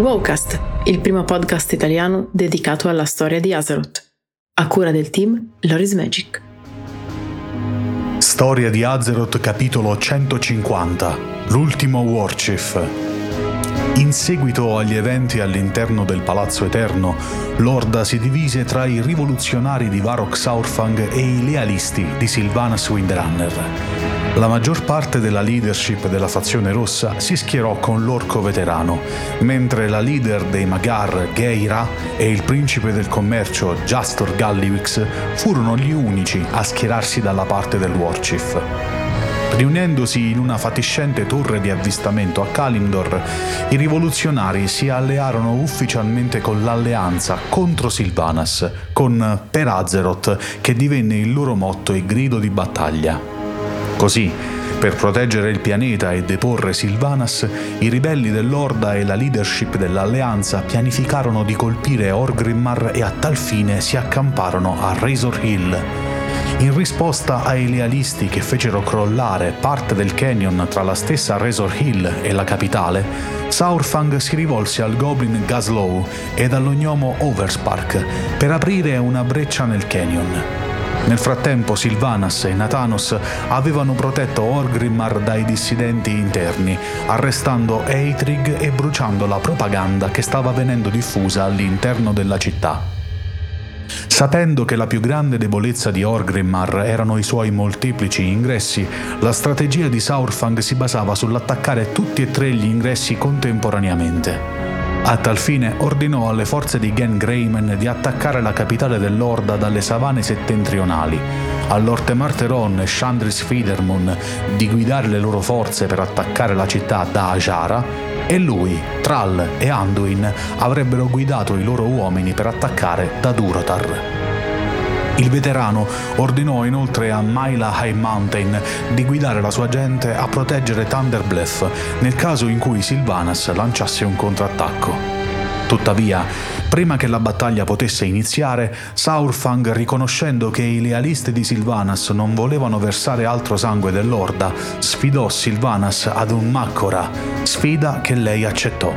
Wowcast, il primo podcast italiano dedicato alla storia di Azeroth, a cura del team Loris Magic. Storia di Azeroth, capitolo 150, l'ultimo Warchief. In seguito agli eventi all'interno del Palazzo Eterno, l'Orda si divise tra i rivoluzionari di Varok Saurfang e i lealisti di Sylvanas Windrunner. La maggior parte della leadership della fazione rossa si schierò con l'orco veterano, mentre la leader dei Magar, Geira, e il principe del commercio, Jastor Gallywix, furono gli unici a schierarsi dalla parte del Warchief. Riunendosi in una fatiscente torre di avvistamento a Kalimdor, i rivoluzionari si allearono ufficialmente con l'alleanza contro Sylvanas, con Per Azeroth, che divenne il loro motto e grido di battaglia. Così, per proteggere il pianeta e deporre Sylvanas, i ribelli dell'Orda e la leadership dell'Alleanza pianificarono di colpire Orgrimmar e a tal fine si accamparono a Razor Hill. In risposta ai lealisti che fecero crollare parte del canyon tra la stessa Razor Hill e la capitale, Saurfang si rivolse al goblin Gaslow ed all'ognomo Overspark per aprire una breccia nel canyon. Nel frattempo Sylvanas e Nathanos avevano protetto Orgrimmar dai dissidenti interni, arrestando Eitrig e bruciando la propaganda che stava venendo diffusa all'interno della città. Sapendo che la più grande debolezza di Orgrimmar erano i suoi molteplici ingressi, la strategia di Saurfang si basava sull'attaccare tutti e tre gli ingressi contemporaneamente. A tal fine ordinò alle forze di Genn Greymane di attaccare la capitale dell'Orda dalle savane settentrionali, all'Orte Marteron e Shandris Feathermoon di guidare le loro forze per attaccare la città da Ajara, e lui, Thrall e Anduin avrebbero guidato i loro uomini per attaccare da Durotar. Il veterano ordinò inoltre a Myla High Mountain di guidare la sua gente a proteggere Thunderbluff nel caso in cui Sylvanas lanciasse un contrattacco. Tuttavia, prima che la battaglia potesse iniziare, Saurfang, riconoscendo che i lealisti di Sylvanas non volevano versare altro sangue dell'Orda, sfidò Sylvanas ad un Mak'gora, sfida che lei accettò.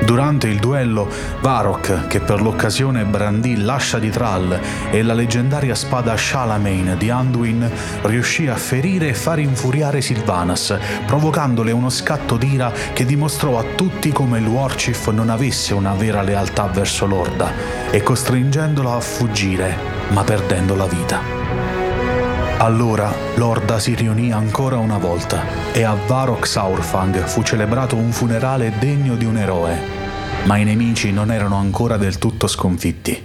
Durante il duello, Varok, che per l'occasione brandì l'ascia di Thrall e la leggendaria spada Shalamein di Anduin, riuscì a ferire e far infuriare Sylvanas, provocandole uno scatto d'ira che dimostrò a tutti come il Warchief non avesse una vera lealtà verso l'Orda, e costringendola a fuggire, ma perdendo la vita. Allora l'Orda si riunì ancora una volta e a Varok Saurfang fu celebrato un funerale degno di un eroe, ma i nemici non erano ancora del tutto sconfitti.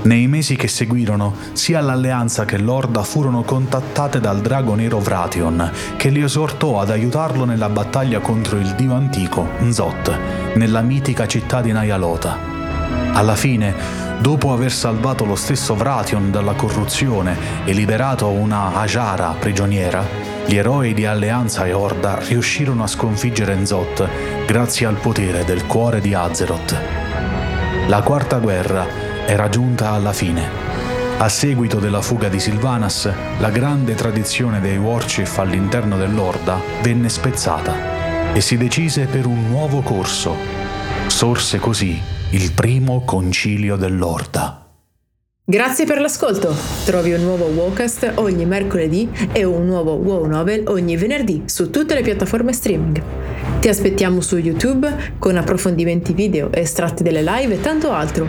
Nei mesi che seguirono, sia l'Alleanza che l'Orda furono contattate dal drago nero Wrathion, che li esortò ad aiutarlo nella battaglia contro il dio antico N'zoth, nella mitica città di Ny'alotha. Alla fine, dopo aver salvato lo stesso Wrathion dalla corruzione e liberato una Ajara prigioniera, gli eroi di Alleanza e Orda riuscirono a sconfiggere N'zoth grazie al potere del cuore di Azeroth. La Quarta Guerra era giunta alla fine. A seguito della fuga di Sylvanas, la grande tradizione dei Warchief all'interno dell'Orda venne spezzata e si decise per un nuovo corso. Sorse così il primo concilio dell'Orda. Grazie per l'ascolto. Trovi un nuovo Wowcast ogni mercoledì e un nuovo Wow Novel ogni venerdì su tutte le piattaforme streaming. Ti aspettiamo su YouTube con approfondimenti video, estratti delle live e tanto altro.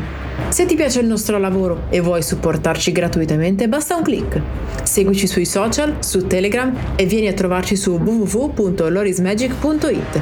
Se ti piace il nostro lavoro e vuoi supportarci gratuitamente, basta un click. Seguici sui social, su Telegram e vieni a trovarci su www.lorismagic.it.